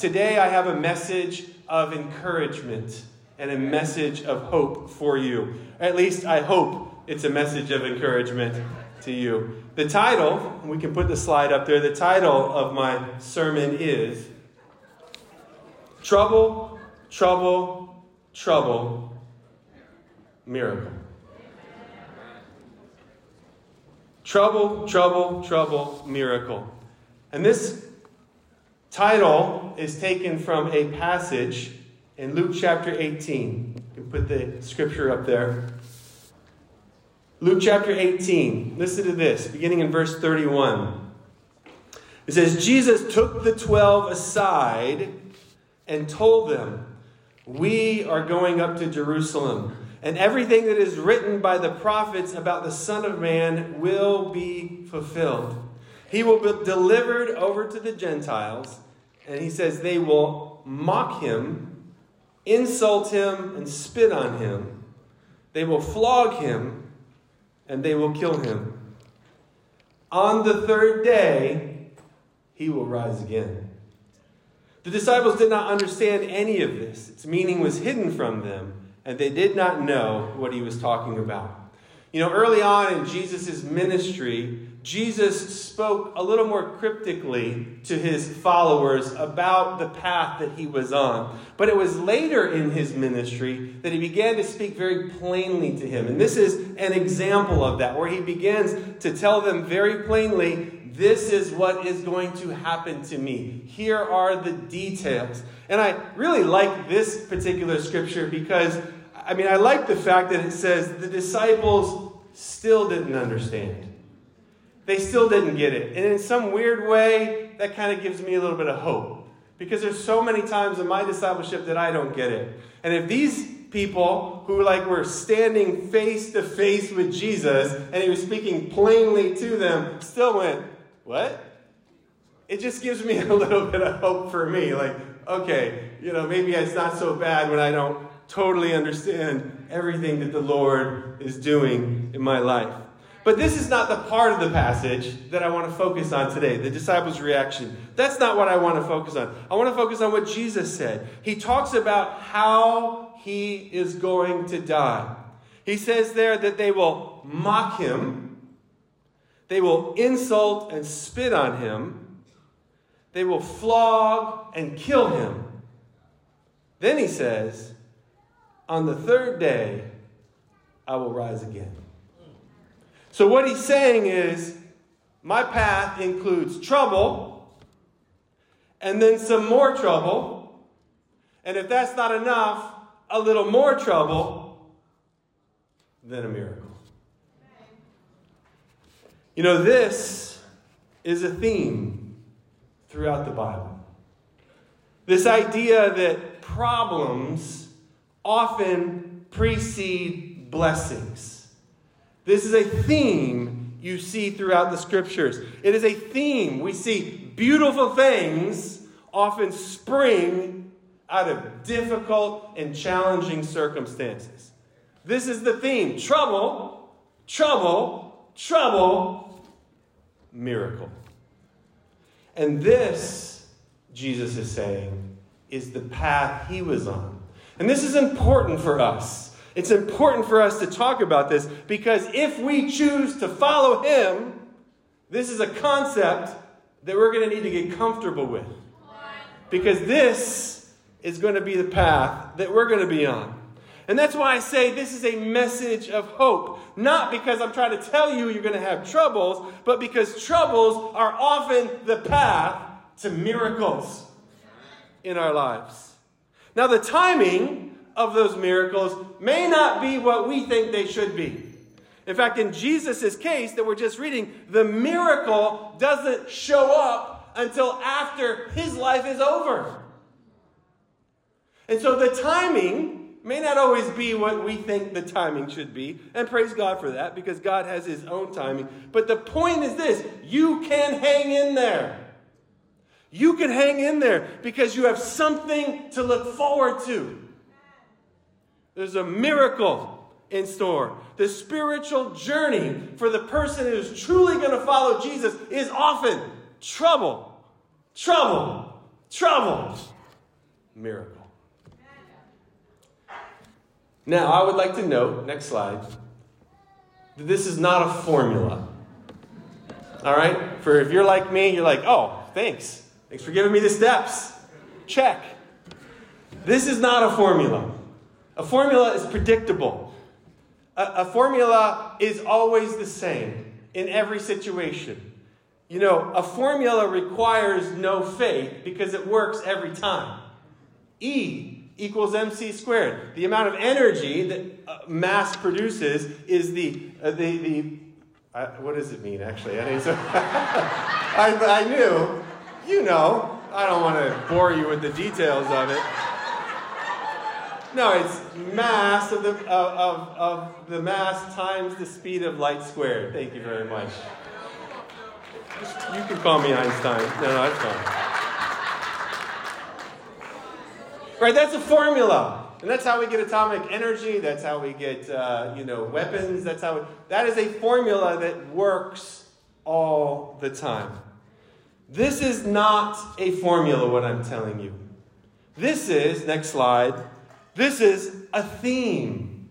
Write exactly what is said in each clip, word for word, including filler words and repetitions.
today I have a message of encouragement and a message of hope for you. At least I hope it's a message of encouragement to you. The title, we can put the slide up there, the title of my sermon is Trouble, Trouble, Trouble, Miracle. Trouble, Trouble, Trouble, Miracle. And this title is taken from a passage in Luke chapter eighteen. You can put the scripture up there. Luke chapter eighteen. Listen to this, beginning in verse thirty-one. It says, Jesus took the twelve aside and told them, "We are going up to Jerusalem, and everything that is written by the prophets about the Son of Man will be fulfilled. He will be delivered over to the Gentiles," and he says they will mock him, insult him, and spit on him. They will flog him, and they will kill him. On the third day, he will rise again. The disciples did not understand any of this. Its meaning was hidden from them, and they did not know what he was talking about. You know, early on in Jesus' ministry, Jesus spoke a little more cryptically to his followers about the path that he was on. But it was later in his ministry that he began to speak very plainly to him. And this is an example of that, where he begins to tell them very plainly, this is what is going to happen to me. Here are the details. And I really like this particular scripture because, I mean, I like the fact that it says the disciples still didn't understand. They still didn't get it. And in some weird way, that kind of gives me a little bit of hope. Because there's so many times in my discipleship that I don't get it. And if these people who like were standing face to face with Jesus and he was speaking plainly to them still went, what? It just gives me a little bit of hope for me. Like, okay, you know, maybe it's not so bad when I don't totally understand everything that the Lord is doing in my life. But this is not the part of the passage that I want to focus on today, the disciples' reaction. That's not what I want to focus on. I want to focus on what Jesus said. He talks about how he is going to die. He says there that they will mock him. They will insult and spit on him. They will flog and kill him. Then he says, on the third day, I will rise again. So what he's saying is, my path includes trouble, and then some more trouble, and if that's not enough, a little more trouble, then a miracle. You know, this is a theme throughout the Bible. This idea that problems often precede blessings. This is a theme you see throughout the scriptures. It is a theme. We see beautiful things often spring out of difficult and challenging circumstances. This is the theme. Trouble, trouble, trouble, miracle. And this, Jesus is saying, is the path he was on. And this is important for us. It's important for us to talk about this because if we choose to follow him, this is a concept that we're going to need to get comfortable with. Because this is going to be the path that we're going to be on. And that's why I say this is a message of hope. Not because I'm trying to tell you you're going to have troubles, but because troubles are often the path to miracles in our lives. Now the timing of those miracles may not be what we think they should be. In fact, in Jesus' case that we're just reading, the miracle doesn't show up until after his life is over. And so the timing may not always be what we think the timing should be. And praise God for that, because God has his own timing. But the point is this, you can hang in there. You can hang in there because you have something to look forward to. There's a miracle in store. The spiritual journey for the person who's truly going to follow Jesus is often trouble, trouble, trouble. Miracle. Now, I would like to note, next slide, that this is not a formula. All right? For if you're like me, you're like, oh, thanks. Thanks for giving me the steps. Check. This is not a formula. A formula is predictable. A, a formula is always the same in every situation. You know, a formula requires no faith because it works every time. E equals M C squared. The amount of energy that uh, mass produces is the, uh, the, the uh, what does it mean, actually? I, mean, so I, I knew, you know, I don't want to bore you with the details of it. No, it's mass of the, of, of, of the mass times the speed of light squared. Thank you very much. You can call me Einstein. No, no, it's fine. Right, that's a formula. And that's how we get atomic energy. That's how we get, uh, you know, weapons. That's how we, that is a formula that works all the time. This is not a formula, what I'm telling you. This is, next slide, this is a theme.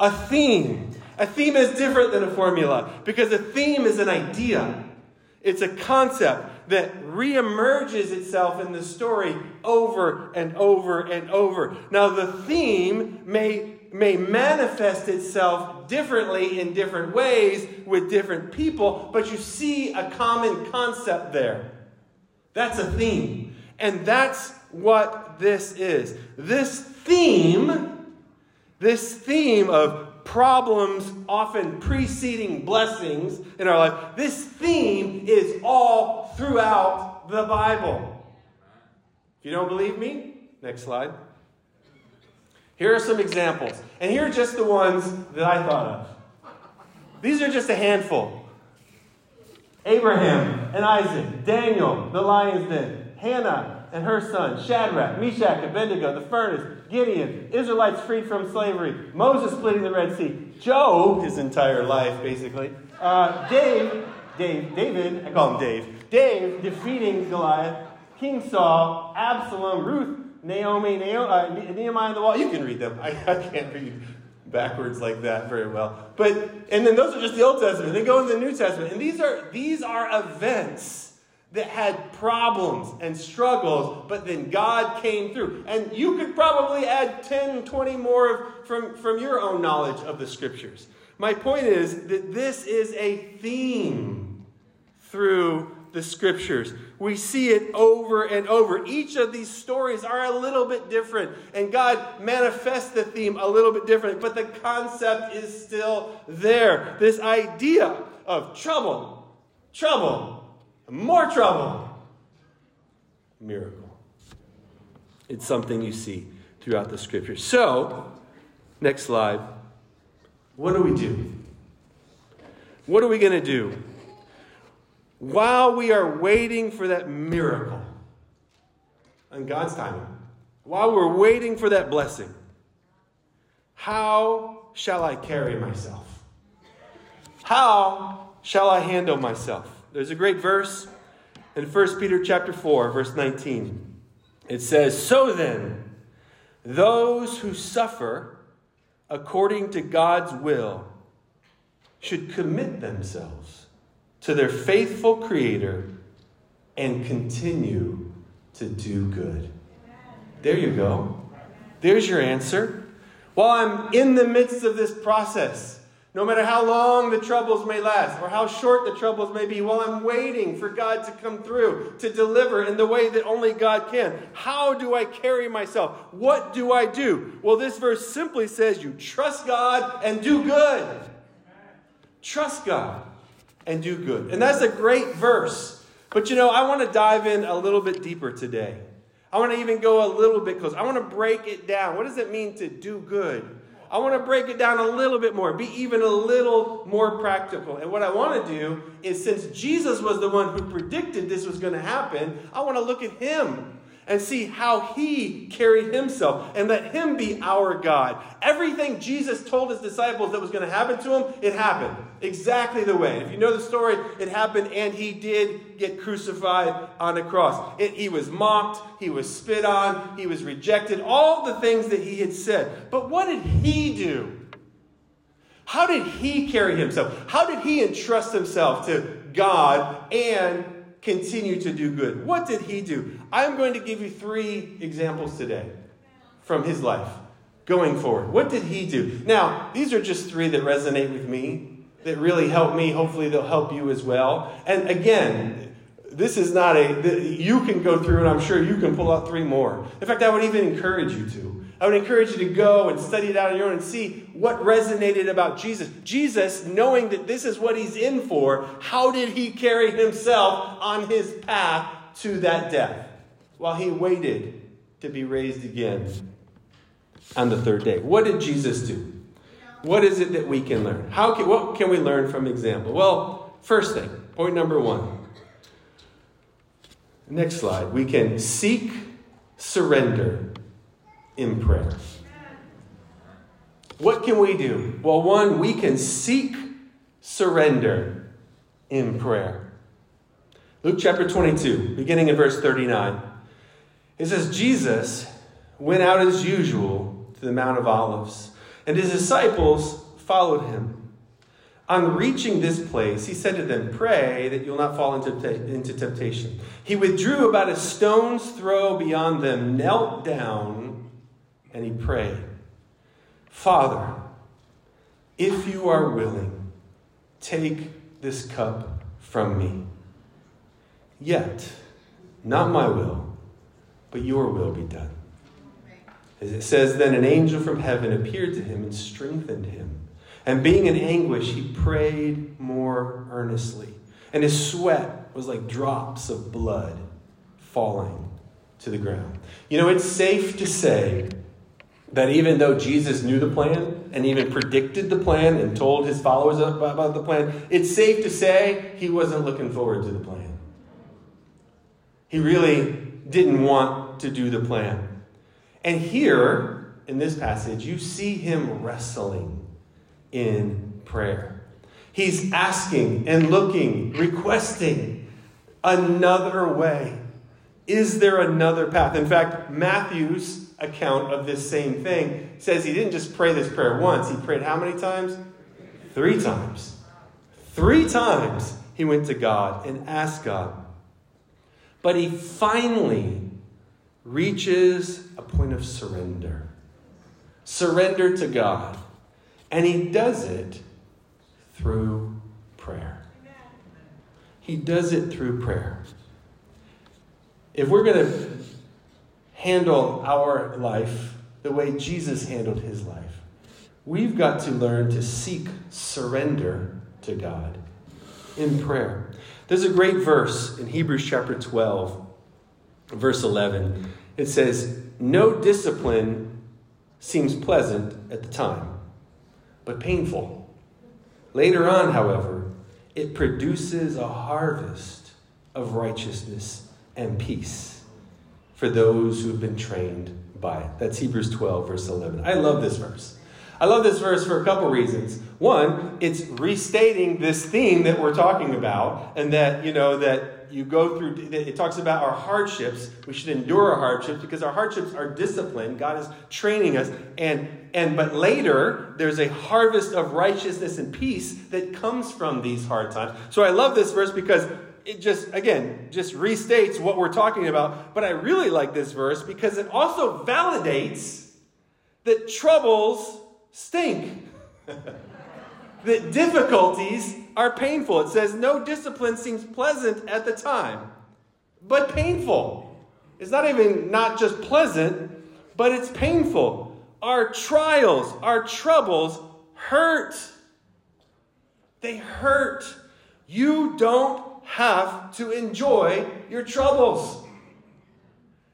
A theme. A theme is different than a formula because a theme is an idea. It's a concept that reemerges itself in the story over and over and over. Now, the theme may, may manifest itself differently in different ways with different people, but you see a common concept there. That's a theme. And that's what this is. This theme, this theme of problems often preceding blessings in our life. This theme is all throughout the Bible. If you don't believe me, next slide. Here are some examples. And here are just the ones that I thought of. These are just a handful. Abraham and Isaac, Daniel, the lion's den, Hannah and her son, Shadrach, Meshach, Abednego, the furnace, Gideon, Israelites freed from slavery, Moses splitting the Red Sea, Job, his entire life, basically, uh, Dave, Dave, David, I call him Dave, Dave defeating Goliath, King Saul, Absalom, Ruth, Naomi, Naomi uh, Nehemiah on the wall. You can read them. I, I can't read backwards like that very well. But and then those are just the Old Testament. They go into the New Testament. And these are these are events that had problems and struggles, but then God came through. And you could probably add ten, twenty more of, from, from your own knowledge of the Scriptures. My point is that this is a theme through the Scriptures. We see it over and over. Each of these stories are a little bit different, and God manifests the theme a little bit different, but the concept is still there. This idea of trouble, trouble, more trouble. Miracle. It's something you see throughout the Scriptures. So, next slide. What do we do? What are we going to do? While we are waiting for that miracle on God's timing, while we're waiting for that blessing, how shall I carry myself? How shall I handle myself? There's a great verse in First Peter chapter four, verse nineteen. It says, "So then, those who suffer according to God's will should commit themselves to their faithful Creator and continue to do good." There you go. There's your answer. While I'm in the midst of this process, no matter how long the troubles may last or how short the troubles may be, while I'm waiting for God to come through, to deliver in the way that only God can, how do I carry myself? What do I do? Well, this verse simply says you trust God and do good. Trust God and do good. And that's a great verse. But, you know, I want to dive in a little bit deeper today. I want to even go a little bit closer. I want to break it down. What does it mean to do good? I want to break it down a little bit more, be even a little more practical. And what I want to do is, since Jesus was the one who predicted this was going to happen, I want to look at him and see how he carried himself, and let him be our God. Everything Jesus told his disciples that was going to happen to him, it happened exactly the way. If you know the story, it happened, and he did get crucified on the cross. It, he was mocked, he was spit on, he was rejected, all the things that he had said. But what did he do? How did he carry himself? How did he entrust himself to God and continue to do good? What did he do? I'm going to give you three examples today from his life going forward. What did he do? Now, these are just three that resonate with me, that really help me. Hopefully, they'll help you as well. And again, this is not a, you can go through and I'm sure you can pull out three more. In fact, I would even encourage you to. I would encourage you to go and study it out on your own and see what resonated about Jesus. Jesus, knowing that this is what he's in for, how did he carry himself on his path to that death while he waited to be raised again on the third day? What did Jesus do? What is it that we can learn? How can, what can we learn from example? Well, first thing, point number one. Next slide. We can seek surrender in prayer. What can we do? Well, one, we can seek surrender in prayer. Luke chapter twenty-two, beginning in verse thirty-nine. It says, Jesus went out as usual to the Mount of Olives, and his disciples followed him. On reaching this place, he said to them, pray that you'll not fall into, into temptation. He withdrew about a stone's throw beyond them, knelt down, and he prayed, Father, if you are willing, take this cup from me. Yet, not my will, but your will be done. As it says, then an angel from heaven appeared to him and strengthened him. And being in anguish, he prayed more earnestly. And his sweat was like drops of blood falling to the ground. You know, it's safe to say that even though Jesus knew the plan and even predicted the plan and told his followers about the plan, it's safe to say he wasn't looking forward to the plan. He really didn't want to do the plan. And here in this passage, you see him wrestling in prayer. He's asking and looking, requesting another way. Is there another path? In fact, Matthew's account of this same thing says he didn't just pray this prayer once. He prayed how many times? Three times. Three times he went to God and asked God. But he finally reaches a point of surrender. Surrender to God. And he does it through prayer. He does it through prayer. If we're going to handle our life the way Jesus handled his life, we've got to learn to seek surrender to God in prayer. There's a great verse in Hebrews chapter twelve, verse eleven. It says, no discipline seems pleasant at the time, but painful. Later on, however, it produces a harvest of righteousness and peace for those who have been trained by it. That's Hebrews twelve, verse eleven. I love this verse. I love this verse for a couple reasons. One, it's restating this theme that we're talking about, and that, you know, that you go through, it talks about our hardships. We should endure our hardships because our hardships are discipline. God is training us. And, and but later, there's a harvest of righteousness and peace that comes from these hard times. So I love this verse because it just, again, just restates what we're talking about. But I really like this verse because it also validates that troubles stink, that difficulties are painful. It says, no discipline seems pleasant at the time, but painful. It's not even not just pleasant, but it's painful. Our trials, our troubles hurt. They hurt. You don't have to enjoy your troubles.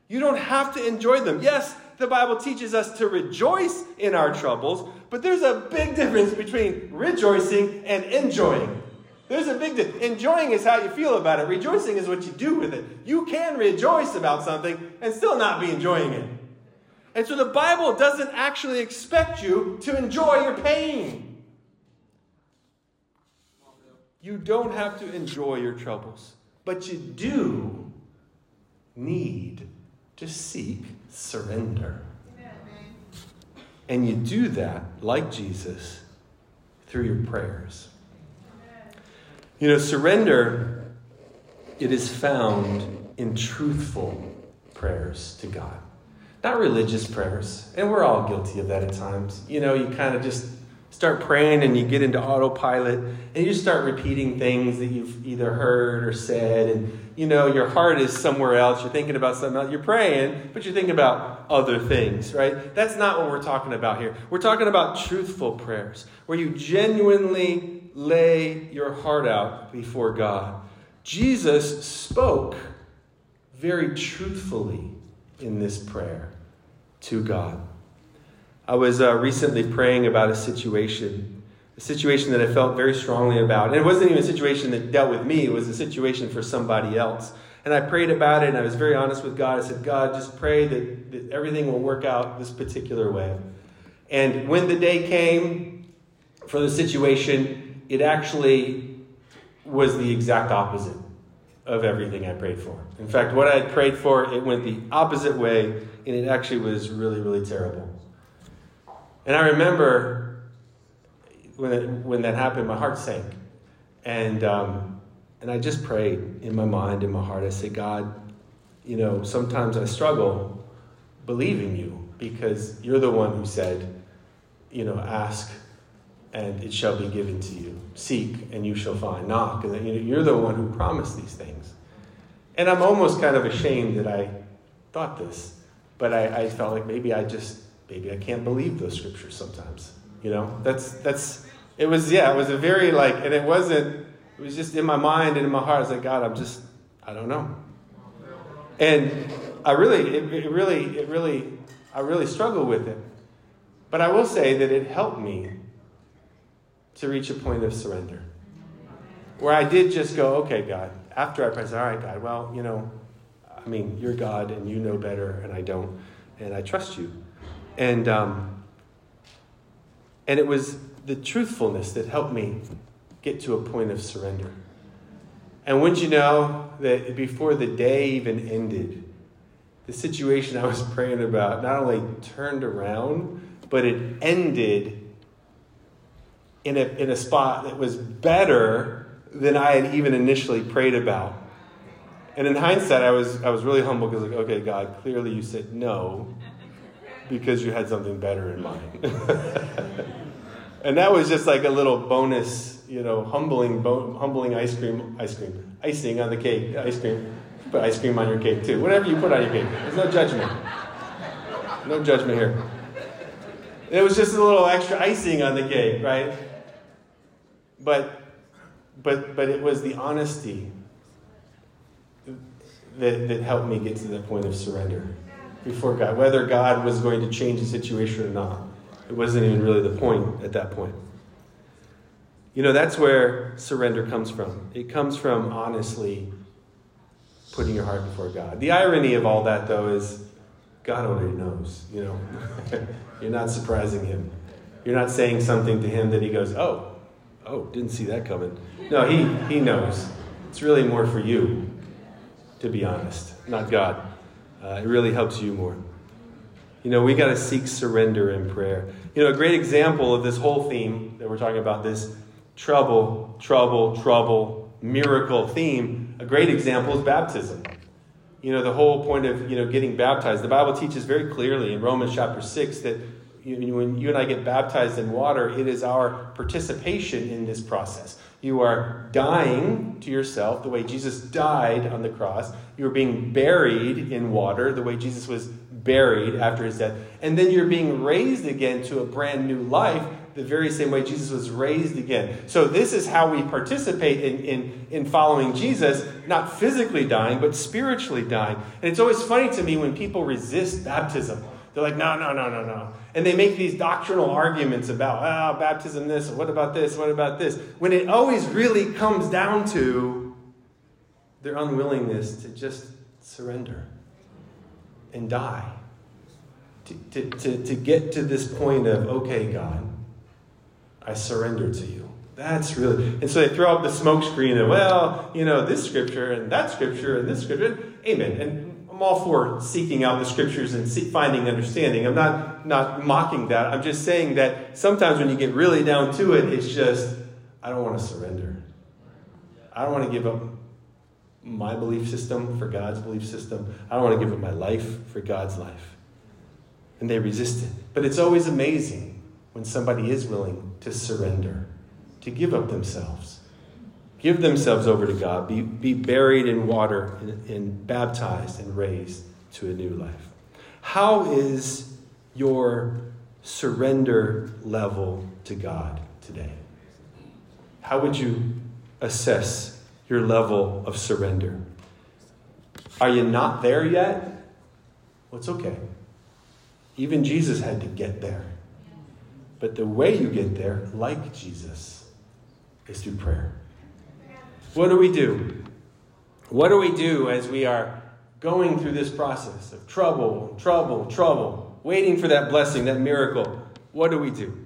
You don't have to enjoy them. Yes, the Bible teaches us to rejoice in our troubles, but there's a big difference between rejoicing and enjoying. There's a big difference. Enjoying is how you feel about it. Rejoicing is what you do with it. You can rejoice about something and still not be enjoying it. And so the Bible doesn't actually expect you to enjoy your pain. You don't have to enjoy your troubles, but you do need to seek surrender. And you do that, like Jesus, through your prayers. You know, surrender, it is found in truthful prayers to God. Not religious prayers. And we're all guilty of that at times. You know, you kind of just start praying and you get into autopilot and you start repeating things that you've either heard or said. And, you know, your heart is somewhere else. You're thinking about something else. You're praying, but you're thinking about other things, right? That's not what we're talking about here. We're talking about truthful prayers where you genuinely lay your heart out before God. Jesus spoke very truthfully in this prayer to God. I was uh, recently praying about a situation, a situation that I felt very strongly about. And it wasn't even a situation that dealt with me. It was a situation for somebody else. And I prayed about it, and I was very honest with God. I said, God, just pray that, that everything will work out this particular way. And when the day came for the situation, it actually was the exact opposite of everything I prayed for. In fact, what I had prayed for, it went the opposite way, and it actually was really, really terrible. And I remember when it, when that happened, my heart sank. And um, and I just prayed in my mind, in my heart. I said, God, you know, sometimes I struggle believing you because you're the one who said, you know, ask and it shall be given to you. Seek, and you shall find. Knock, and you're the one who promised these things. And I'm almost kind of ashamed that I thought this, but I, I felt like maybe I just, maybe I can't believe those scriptures sometimes. You know, that's, that's, it was, yeah, it was a very like, and it wasn't, it was just in my mind and in my heart. I was like, God, I'm just, I don't know. And I really, it, it really, it really, I really struggled with it. But I will say that it helped me to reach a point of surrender where I did just go, okay, God, after I prayed, I said, all right, God, well, you know, I mean, you're God and you know better and I don't, and I trust you. And um, and it was the truthfulness that helped me get to a point of surrender. And wouldn't you know that before the day even ended, the situation I was praying about not only turned around, but it ended in a in a spot that was better than I had even initially prayed about. And in hindsight, I was I was really humble because, like, okay, God, clearly you said no because you had something better in mind. And that was just like a little bonus, you know, humbling bo- humbling ice cream, ice cream, icing on the cake, ice cream. Put ice cream on your cake too. Whatever you put on your cake. There's no judgment. No judgment here. It was just a little extra icing on the cake, right? But, but, but it was the honesty that, that helped me get to that point of surrender before God. Whether God was going to change the situation or not, it wasn't even really the point at that point. You know, that's where surrender comes from. It comes from honestly putting your heart before God. The irony of all that, though, is God already knows, you know. You're not surprising him. You're not saying something to him that he goes, oh, oh, didn't see that coming. No, he he knows. It's really more for you, to be honest, not God. Uh, it really helps you more. You know, we got to seek surrender in prayer. You know, a great example of this whole theme that we're talking about, this trouble, trouble, trouble, miracle theme, a great example is baptism. You know, the whole point of, you know, getting baptized. The Bible teaches very clearly in Romans chapter six that you, when you and I get baptized in water, it is our participation in this process. You are dying to yourself the way Jesus died on the cross. You are being buried in water the way Jesus was buried after his death. And then you're being raised again to a brand new life the very same way Jesus was raised again. So this is how we participate in, in, in following Jesus, not physically dying, but spiritually dying. And it's always funny to me when people resist baptism. They're like, no, no, no, no, no. And they make these doctrinal arguments about, ah, oh, baptism this, or what about this, what about this, when it always really comes down to their unwillingness to just surrender and die. To, to, to get to this point of, okay, God, I surrender to you. That's really... And so they throw up the smoke screen of, well, you know, this scripture and that scripture and this scripture. Amen. And I'm all for seeking out the scriptures and see, finding understanding. I'm not, not mocking that. I'm just saying that sometimes when you get really down to it, it's just, I don't want to surrender. I don't want to give up my belief system for God's belief system. I don't want to give up my life for God's life. And they resist it. But it's always amazing when somebody is willing to surrender, to give up themselves, give themselves over to God, be, be buried in water and, and baptized and raised to a new life. How is your surrender level to God today? How would you assess your level of surrender? Are you not there yet? Well, it's okay. Even Jesus had to get there. But the way you get there, like Jesus, is through prayer. What do we do? What do we do as we are going through this process of trouble, trouble, trouble, waiting for that blessing, that miracle? What do we do?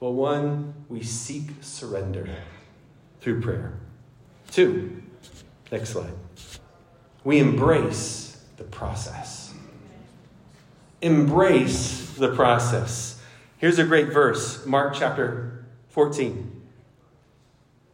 Well, one, we seek surrender through prayer. Two, next slide. We embrace the process. Embrace the process. Here's a great verse, Mark chapter fourteen.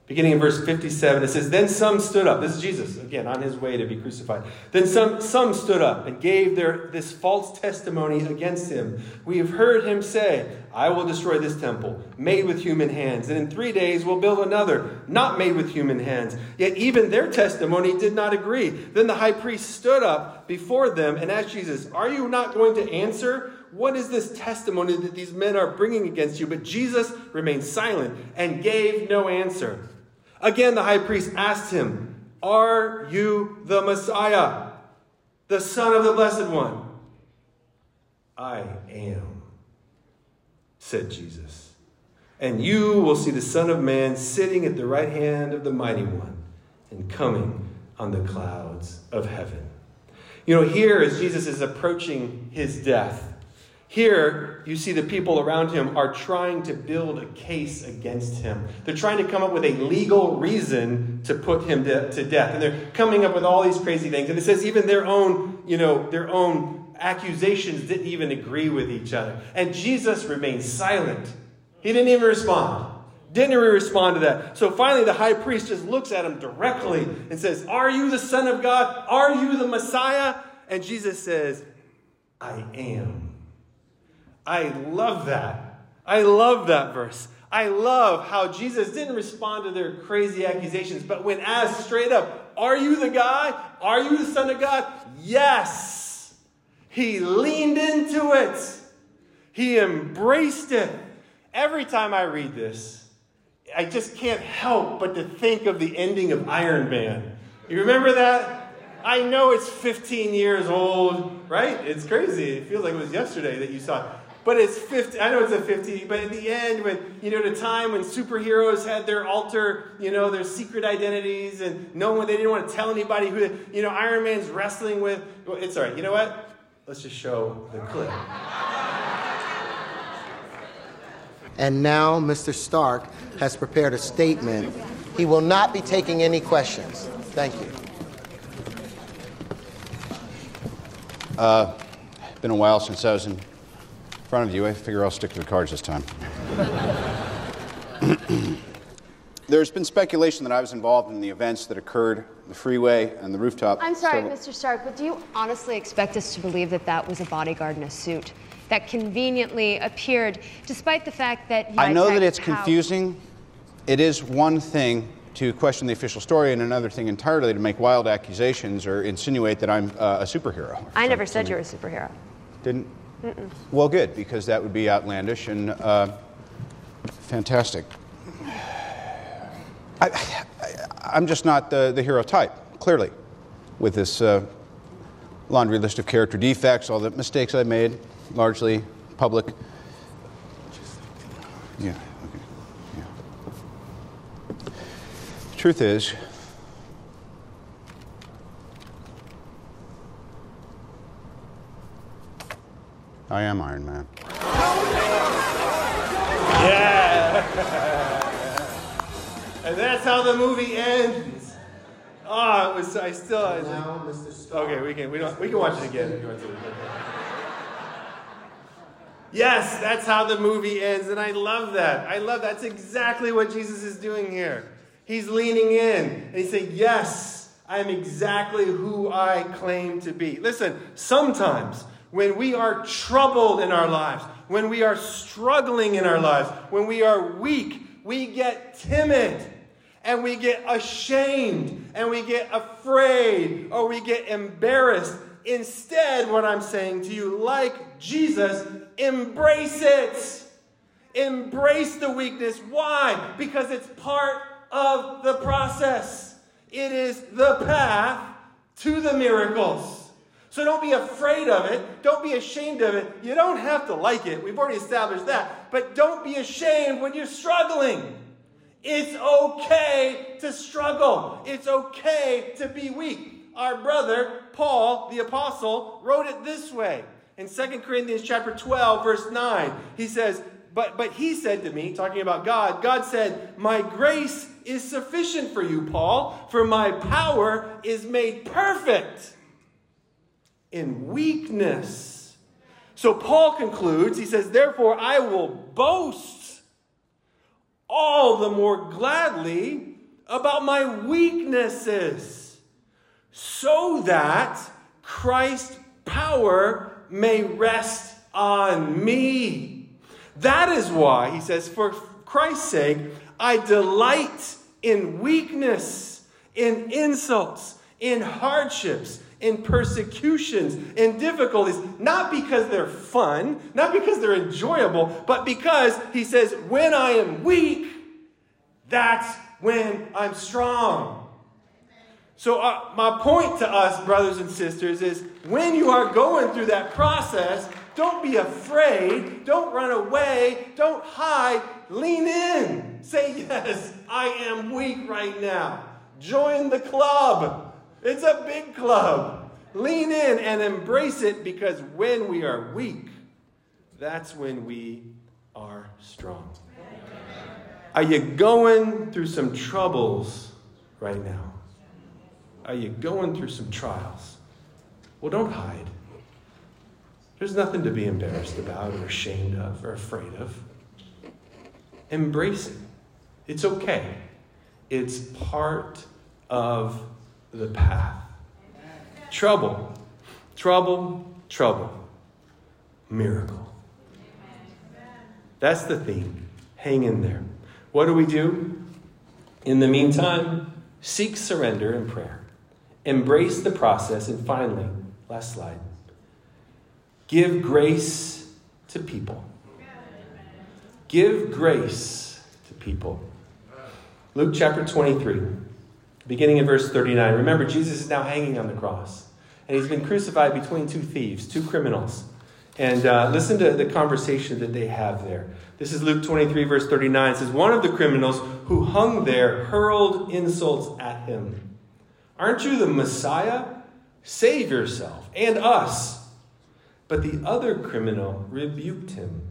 Beginning in verse fifty-seven, it says, Then some stood up. This is Jesus, again, on his way to be crucified. Then some, some stood up and gave their this false testimony against him. We have heard him say, I will destroy this temple, made with human hands, and in three days will build another, not made with human hands. Yet even their testimony did not agree. Then the high priest stood up before them and asked Jesus, Are you not going to answer? What is this testimony that these men are bringing against you? But Jesus remained silent and gave no answer. Again, the high priest asked him, Are you the Messiah, the Son of the Blessed One? I am, said Jesus. And you will see the Son of Man sitting at the right hand of the Mighty One and coming on the clouds of heaven. You know, here as Jesus is approaching his death, here, you see the people around him are trying to build a case against him. They're trying to come up with a legal reason to put him to, to death. And they're coming up with all these crazy things. And it says even their own, you know, their own accusations didn't even agree with each other. And Jesus remained silent. He didn't even respond. Didn't even respond to that. So finally, the high priest just looks at him directly and says, Are you the Son of God? Are you the Messiah? And Jesus says, I am. I love that. I love that verse. I love how Jesus didn't respond to their crazy accusations, but when asked straight up, Are you the guy? Are you the Son of God? Yes. He leaned into it. He embraced it. Every time I read this, I just can't help but to think of the ending of Iron Man. You remember that? I know it's fifteen years old, right? It's crazy. It feels like it was yesterday that you saw it. But it's fifty, I know it's a fifty, but at the end, when, you know, the time when superheroes had their alter, you know, their secret identities and no one, they didn't want to tell anybody who, you know, Iron Man's wrestling with. Well, it's all right. You know what? Let's just show the clip. And now Mister Stark has prepared a statement. He will not be taking any questions. Thank you. Uh, been a while since I was in front of you. I figure I'll stick to the cards this time. There's been speculation that I was involved in the events that occurred on the freeway and the rooftop. I'm sorry, several... Mister Stark, but do you honestly expect us to believe that that was a bodyguard in a suit that conveniently appeared, despite the fact that... I know that it's confusing. It is one thing to question the official story and another thing entirely to make wild accusations or insinuate that I'm uh, a superhero. I never said something. You were a superhero. Didn't? Mm-mm. Well, good, because that would be outlandish and uh, fantastic. I, I, I'm just not the, the hero type, clearly, with this uh, laundry list of character defects, all the mistakes I made, largely public. Yeah, okay. Yeah. The truth is, I am Iron Man. Yeah! And that's how the movie ends. Oh, it was, I still... I was now, like, Mister Stark. Okay, we can, we don't, we can watch it again. Yes, that's how the movie ends, and I love that. I love that. That's exactly what Jesus is doing here. He's leaning in, and he's saying, yes, I am exactly who I claim to be. Listen, sometimes... when we are troubled in our lives, when we are struggling in our lives, when we are weak, we get timid and we get ashamed and we get afraid or we get embarrassed. Instead, what I'm saying to you, like Jesus, embrace it. Embrace the weakness. Why? Because it's part of the process. It is the path to the miracles. So don't be afraid of it. Don't be ashamed of it. You don't have to like it. We've already established that. But don't be ashamed when you're struggling. It's okay to struggle. It's okay to be weak. Our brother, Paul, the apostle, wrote it this way. In Second Corinthians chapter twelve, verse nine, he says, But, but he said to me, talking about God, God said, my grace is sufficient for you, Paul, for my power is made perfect in weakness. So Paul concludes, he says, therefore I will boast all the more gladly about my weaknesses, so that Christ's power may rest on me. That is why, he says, for Christ's sake, I delight in weakness, in insults, in hardships, in persecutions, in difficulties, not because they're fun, not because they're enjoyable, but because, he says, when I am weak, that's when I'm strong. So uh, my point to us, brothers and sisters, is when you are going through that process, don't be afraid, don't run away, don't hide, lean in. Say, yes, I am weak right now. Join the club. It's a big club. Lean in and embrace it, because when we are weak, that's when we are strong. Are you going through some troubles right now? Are you going through some trials? Well, don't hide. There's nothing to be embarrassed about or ashamed of or afraid of. Embrace it. It's okay. It's part of the path. Trouble, trouble, trouble, miracle. That's the theme. Hang in there. What do we do? In the meantime, seek surrender in prayer. Embrace the process. And finally, last slide, give grace to people. Give grace to people. Luke chapter twenty-three. Beginning in verse thirty-nine, remember, Jesus is now hanging on the cross. And he's been crucified between two thieves, two criminals. And uh, listen to the conversation that they have there. This is Luke twenty-three, verse thirty-nine. It says, one of the criminals who hung there hurled insults at him. Aren't you the Messiah? Save yourself and us. But the other criminal rebuked him.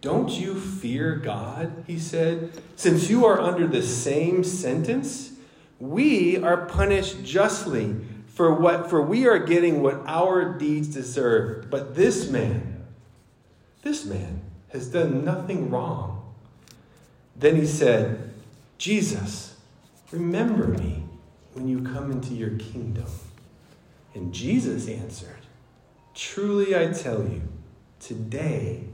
Don't you fear God, he said, since you are under the same sentence? We are punished justly, for what for we are getting what our deeds deserve. But this man, this man has done nothing wrong. Then he said, Jesus, remember me when you come into your kingdom. And Jesus answered, truly I tell you, today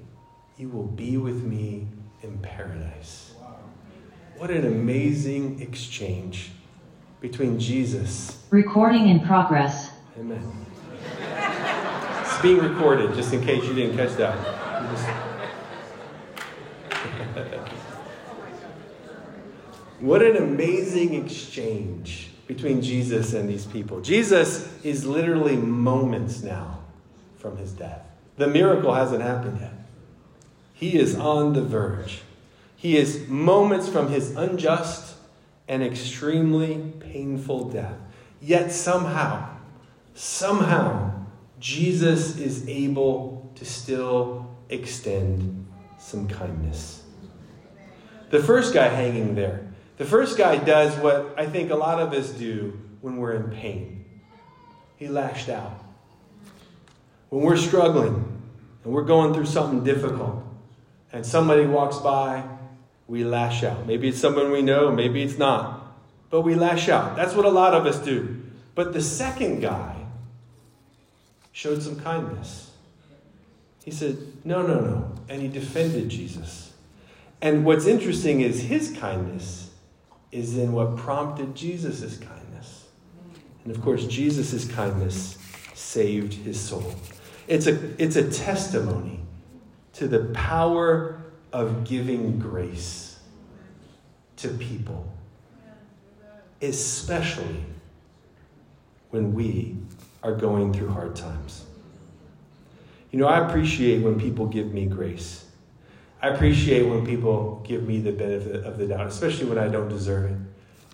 you will be with me in paradise. What an amazing exchange between Jesus. Recording in progress. Amen. It's being recorded, just in case you didn't catch that. Just... What an amazing exchange between Jesus and these people. Jesus is literally moments now from his death. The miracle hasn't happened yet. He is on the verge. He is moments from his unjust and extremely painful death. Yet somehow, somehow, Jesus is able to still extend some kindness. The first guy hanging there, the first guy does what I think a lot of us do when we're in pain. He lashed out. When we're struggling and we're going through something difficult and somebody walks by, we lash out. Maybe it's someone we know, maybe it's not, but we lash out. That's what a lot of us do. But the second guy showed some kindness. He said, no, no, no. And he defended Jesus. And what's interesting is his kindness is in what prompted Jesus' kindness. And of course, Jesus' kindness saved his soul. It's a, it's a testimony to the power of giving grace to people, especially when we are going through hard times. You know, I appreciate when people give me grace. I appreciate when people give me the benefit of the doubt, especially when I don't deserve it.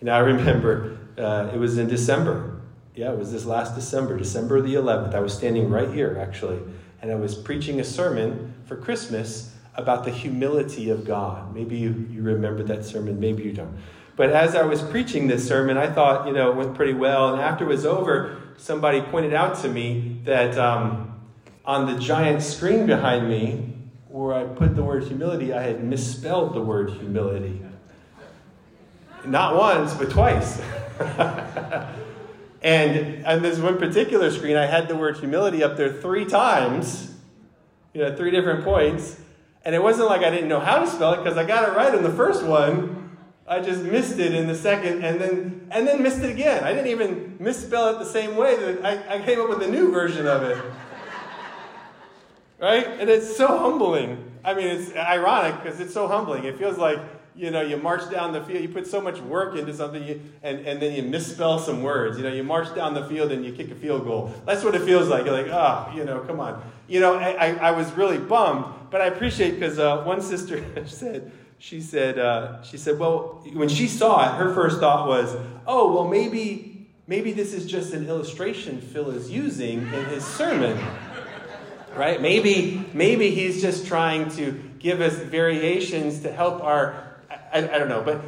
And I remember uh, it was in December. Yeah, it was this last December, December the eleventh. I was standing right here, actually, and I was preaching a sermon for Christmas about the humility of God. Maybe you, you remember that sermon, maybe you don't. But as I was preaching this sermon, I thought, you know, it went pretty well. And after it was over, somebody pointed out to me that um, on the giant screen behind me, where I put the word humility, I had misspelled the word humility. Not once, but twice. And on this one particular screen, I had the word humility up there three times, you know, three different points. And it wasn't like I didn't know how to spell it, because I got it right on the first one. I just missed it in the second, and then and then missed it again. I didn't even misspell it the same way. That I, I came up with a new version of it. Right? And it's so humbling. I mean, it's ironic because it's so humbling. It feels like, you know, you march down the field. You put so much work into something, you, and, and then you misspell some words. You know, you march down the field and you kick a field goal. That's what it feels like. You're like, oh, you know, come on. You know, I, I, I was really bummed, but I appreciate because uh, one sister said, She said, uh, "She said, well, when she saw it, her first thought was, oh, well, maybe maybe this is just an illustration Phil is using in his sermon, right? Maybe maybe he's just trying to give us variations to help our, I, I, I don't know, but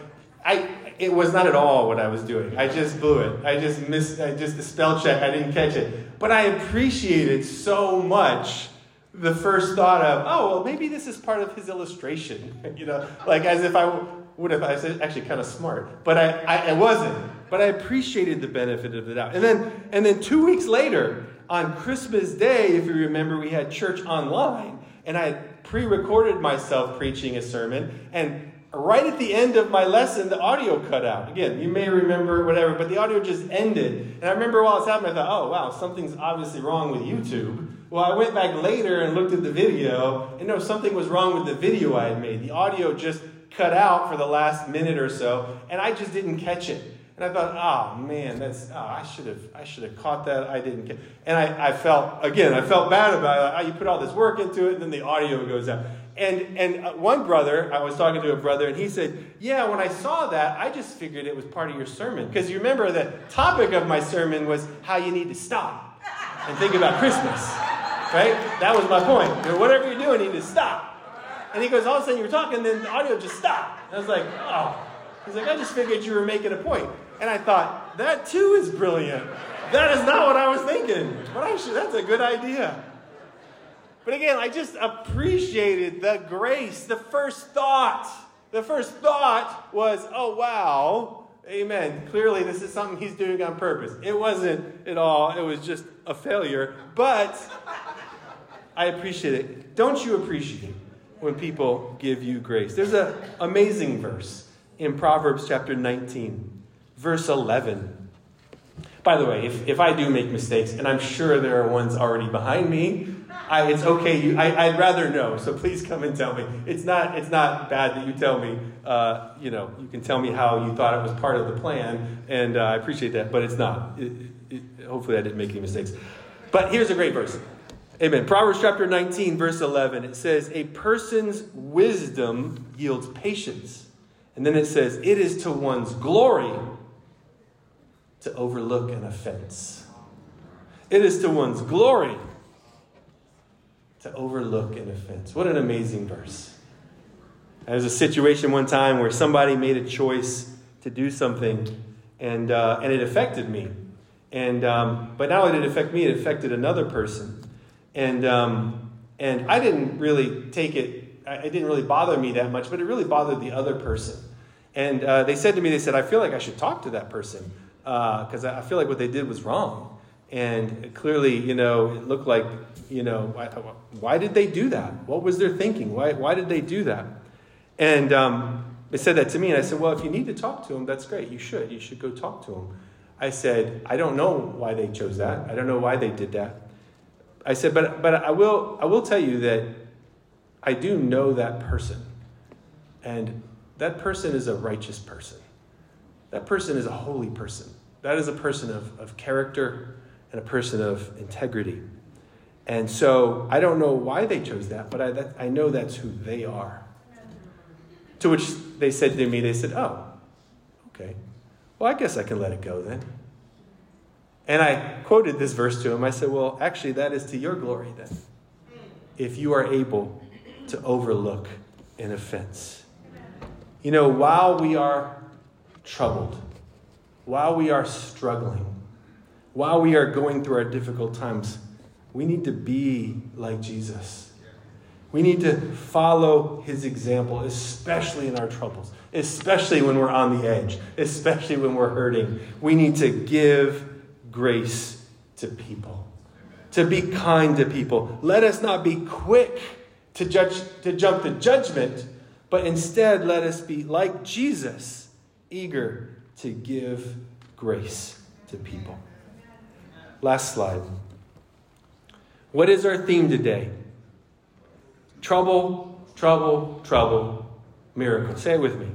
I it was not at all what I was doing. I just blew it. I just missed, I just, the spell check, I didn't catch it. But I appreciated so much the first thought of, oh, well, maybe this is part of his illustration, you know, like as if I would have, I said, actually kind of smart, but I, I, I wasn't, but I appreciated the benefit of the doubt. And then, and then two weeks later on Christmas Day, if you remember, we had church online and I had pre-recorded myself preaching a sermon, and right at the end of my lesson, the audio cut out. Again, you may remember whatever, but the audio just ended. And I remember while it was happening, I thought, oh, wow, something's obviously wrong with YouTube. Well, I went back later and looked at the video, and no, something was wrong with the video I had made. The audio just cut out for the last minute or so, and I just didn't catch it. And I thought, oh man, that's oh, I should have I should have caught that. I didn't catch. And I, I felt again, I felt bad about it. Like, oh, you put all this work into it, and then the audio goes out. And and one brother, I was talking to a brother, and he said, yeah, when I saw that, I just figured it was part of your sermon. Because you remember the topic of my sermon was how you need to stop and think about Christmas, right? That was my point. You know, whatever you're doing, you need to stop. And he goes, all of a sudden you were talking, then the audio just stopped. And I was like, oh. He's like, I just figured you were making a point. And I thought, that too is brilliant. That is not what I was thinking. But I should, that's a good idea. But again, I just appreciated the grace. The first thought, the first thought was, oh, wow, amen. Clearly, this is something he's doing on purpose. It wasn't at all. It was just a failure. But I appreciate it. Don't you appreciate when people give you grace? There's an amazing verse in Proverbs chapter nineteen, verse eleven. By the way, if, if I do make mistakes, and I'm sure there are ones already behind me, I, it's okay. You, I, I'd rather know. So please come and tell me. It's not it's not bad that you tell me. Uh, you know, you can tell me how you thought it was part of the plan, and uh, I appreciate that. But it's not. It, it, hopefully, I didn't make any mistakes. But here's a great verse. Amen. Proverbs chapter nineteen, verse eleven. It says, "A person's wisdom yields patience," and then it says, "It is to one's glory to overlook an offense." It is to one's glory to overlook an offense. What an amazing verse. There was a situation one time where somebody made a choice to do something, and uh, and it affected me. And um, but not only did it affect me, it affected another person. And um, and I didn't really take it, it didn't really bother me that much, but it really bothered the other person. And uh, they said to me, they said, "I feel like I should talk to that person, because uh, I feel like what they did was wrong." And clearly, you know, it looked like, you know, why, why did they do that? What was their thinking? Why why did they do that? And um, they said that to me. And I said, "Well, if you need to talk to them, that's great. You should. You should go talk to them." I said, "I don't know why they chose that. I don't know why they did that." I said, but but I will I will tell you that I do know that person. And that person is a righteous person. That person is a holy person. That is a person of, of character and a person of integrity. And so I don't know why they chose that, but I that, I know that's who they are. To which they said to me, they said, "Oh, okay. Well, I guess I can let it go then." And I quoted this verse to him. I said, "Well, actually, that is to your glory then, if you are able to overlook an offense." You know, while we are troubled, while we are struggling, while we are going through our difficult times, we need to be like Jesus. We need to follow his example, especially in our troubles, especially when we're on the edge, especially when we're hurting. We need to give grace to people, to be kind to people. Let us not be quick to judge, to jump to judgment, but instead let us be like Jesus, eager to give grace to people. Last slide. What is our theme today? Trouble, trouble, trouble, miracle. Say it with me.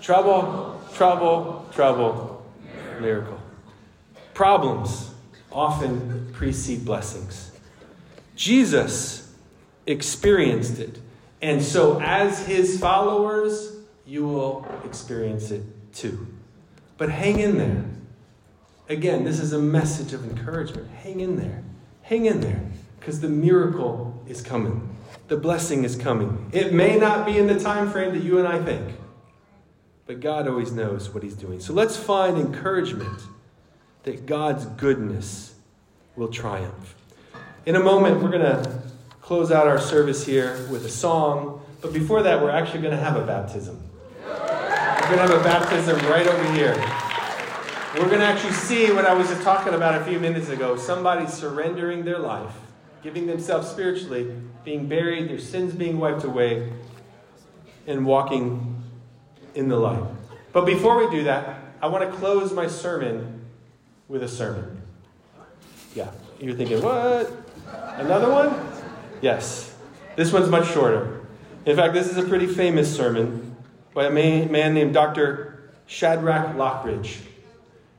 Trouble, trouble, trouble, miracle. Problems often precede blessings. Jesus experienced it. And so as his followers, you will experience it too. But hang in there. Again, this is a message of encouragement. Hang in there. Hang in there. Because the miracle is coming. The blessing is coming. It may not be in the time frame that you and I think. But God always knows what he's doing. So let's find encouragement that God's goodness will triumph. In a moment, we're going to close out our service here with a song. But before that, we're actually going to have a baptism. We're going to have a baptism right over here. We're going to actually see what I was just talking about a few minutes ago. Somebody surrendering their life, giving themselves spiritually, being buried, their sins being wiped away, and walking in the light. But before we do that, I want to close my sermon with a sermon. Yeah. You're thinking, what? Another one? Yes. This one's much shorter. In fact, this is a pretty famous sermon by a man named Doctor Shadrach Lockridge.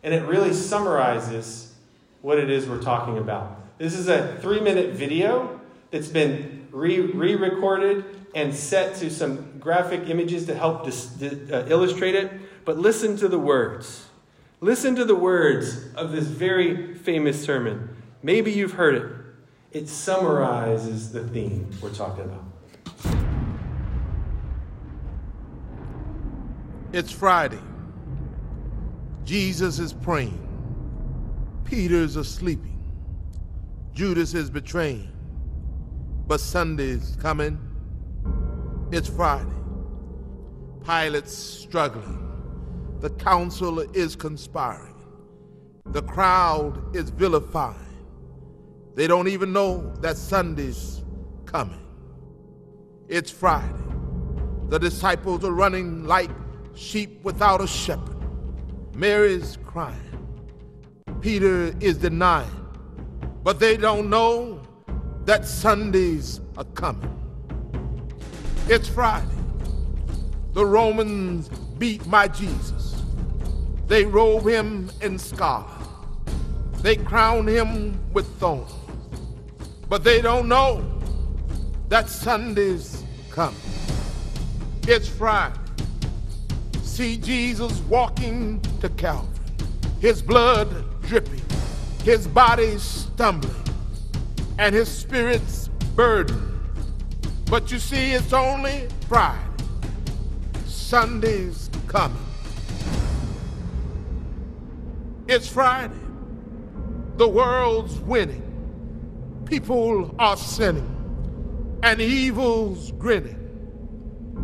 And it really summarizes what it is we're talking about. This is a three-minute video that's been re-recorded and set to some graphic images to help dis- di- uh, illustrate it. But listen to the words. Listen to the words of this very famous sermon. Maybe you've heard it. It summarizes the theme we're talking about. It's Friday. Jesus is praying. Peter's a sleeping. Judas is betraying. But Sunday's coming. It's Friday. Pilate's struggling. The council is conspiring. The crowd is vilifying. They don't even know that Sunday's coming. It's Friday. The disciples are running like sheep without a shepherd. Mary's crying. Peter is denying. But they don't know that Sundays are coming. It's Friday. The Romans beat my Jesus. They robe him in scarlet. They crown him with thorns. But they don't know that Sunday's coming. It's Friday. See Jesus walking to Calvary, his blood dripping, his body stumbling, and his spirit's burdened. But you see, it's only Friday. Sunday's coming. It's Friday. The world's winning. People are sinning, and evil's grinning.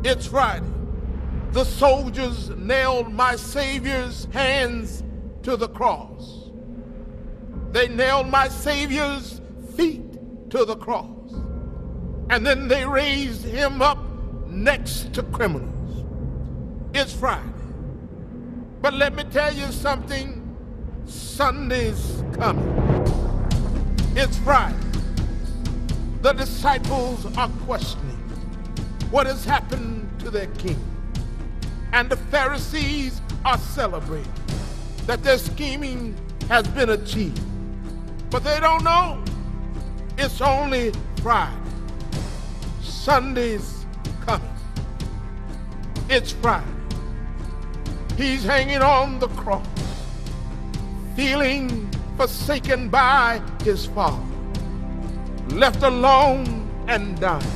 It's Friday. The soldiers nailed my Savior's hands to the cross. They nailed my Savior's feet to the cross. And then they raised him up next to criminals. It's Friday. But let me tell you something. Sunday's coming. It's Friday. The disciples are questioning what has happened to their king. And the Pharisees are celebrating that their scheming has been achieved. But they don't know. It's only Friday. Sunday's coming. It's Friday. He's hanging on the cross, feeling forsaken by his Father, left alone and dying.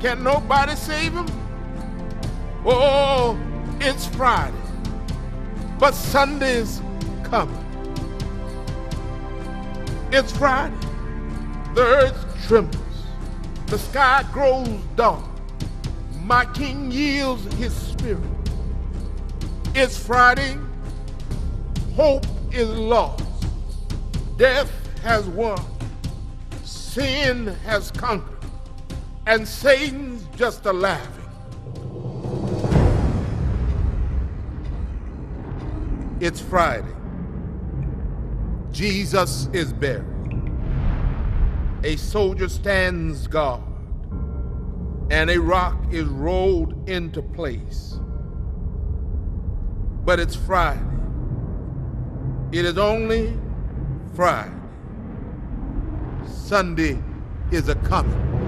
Can nobody save him? Oh, it's Friday, but Sunday's coming. It's Friday. The earth trembles. The sky grows dark. My King yields his spirit. It's Friday. Hope is lost. Death has won. Sin has conquered. And Satan's just a laughing. It's Friday. Jesus is buried. A soldier stands guard, and a rock is rolled into place. But it's Friday. It is only Friday. Sunday is a coming.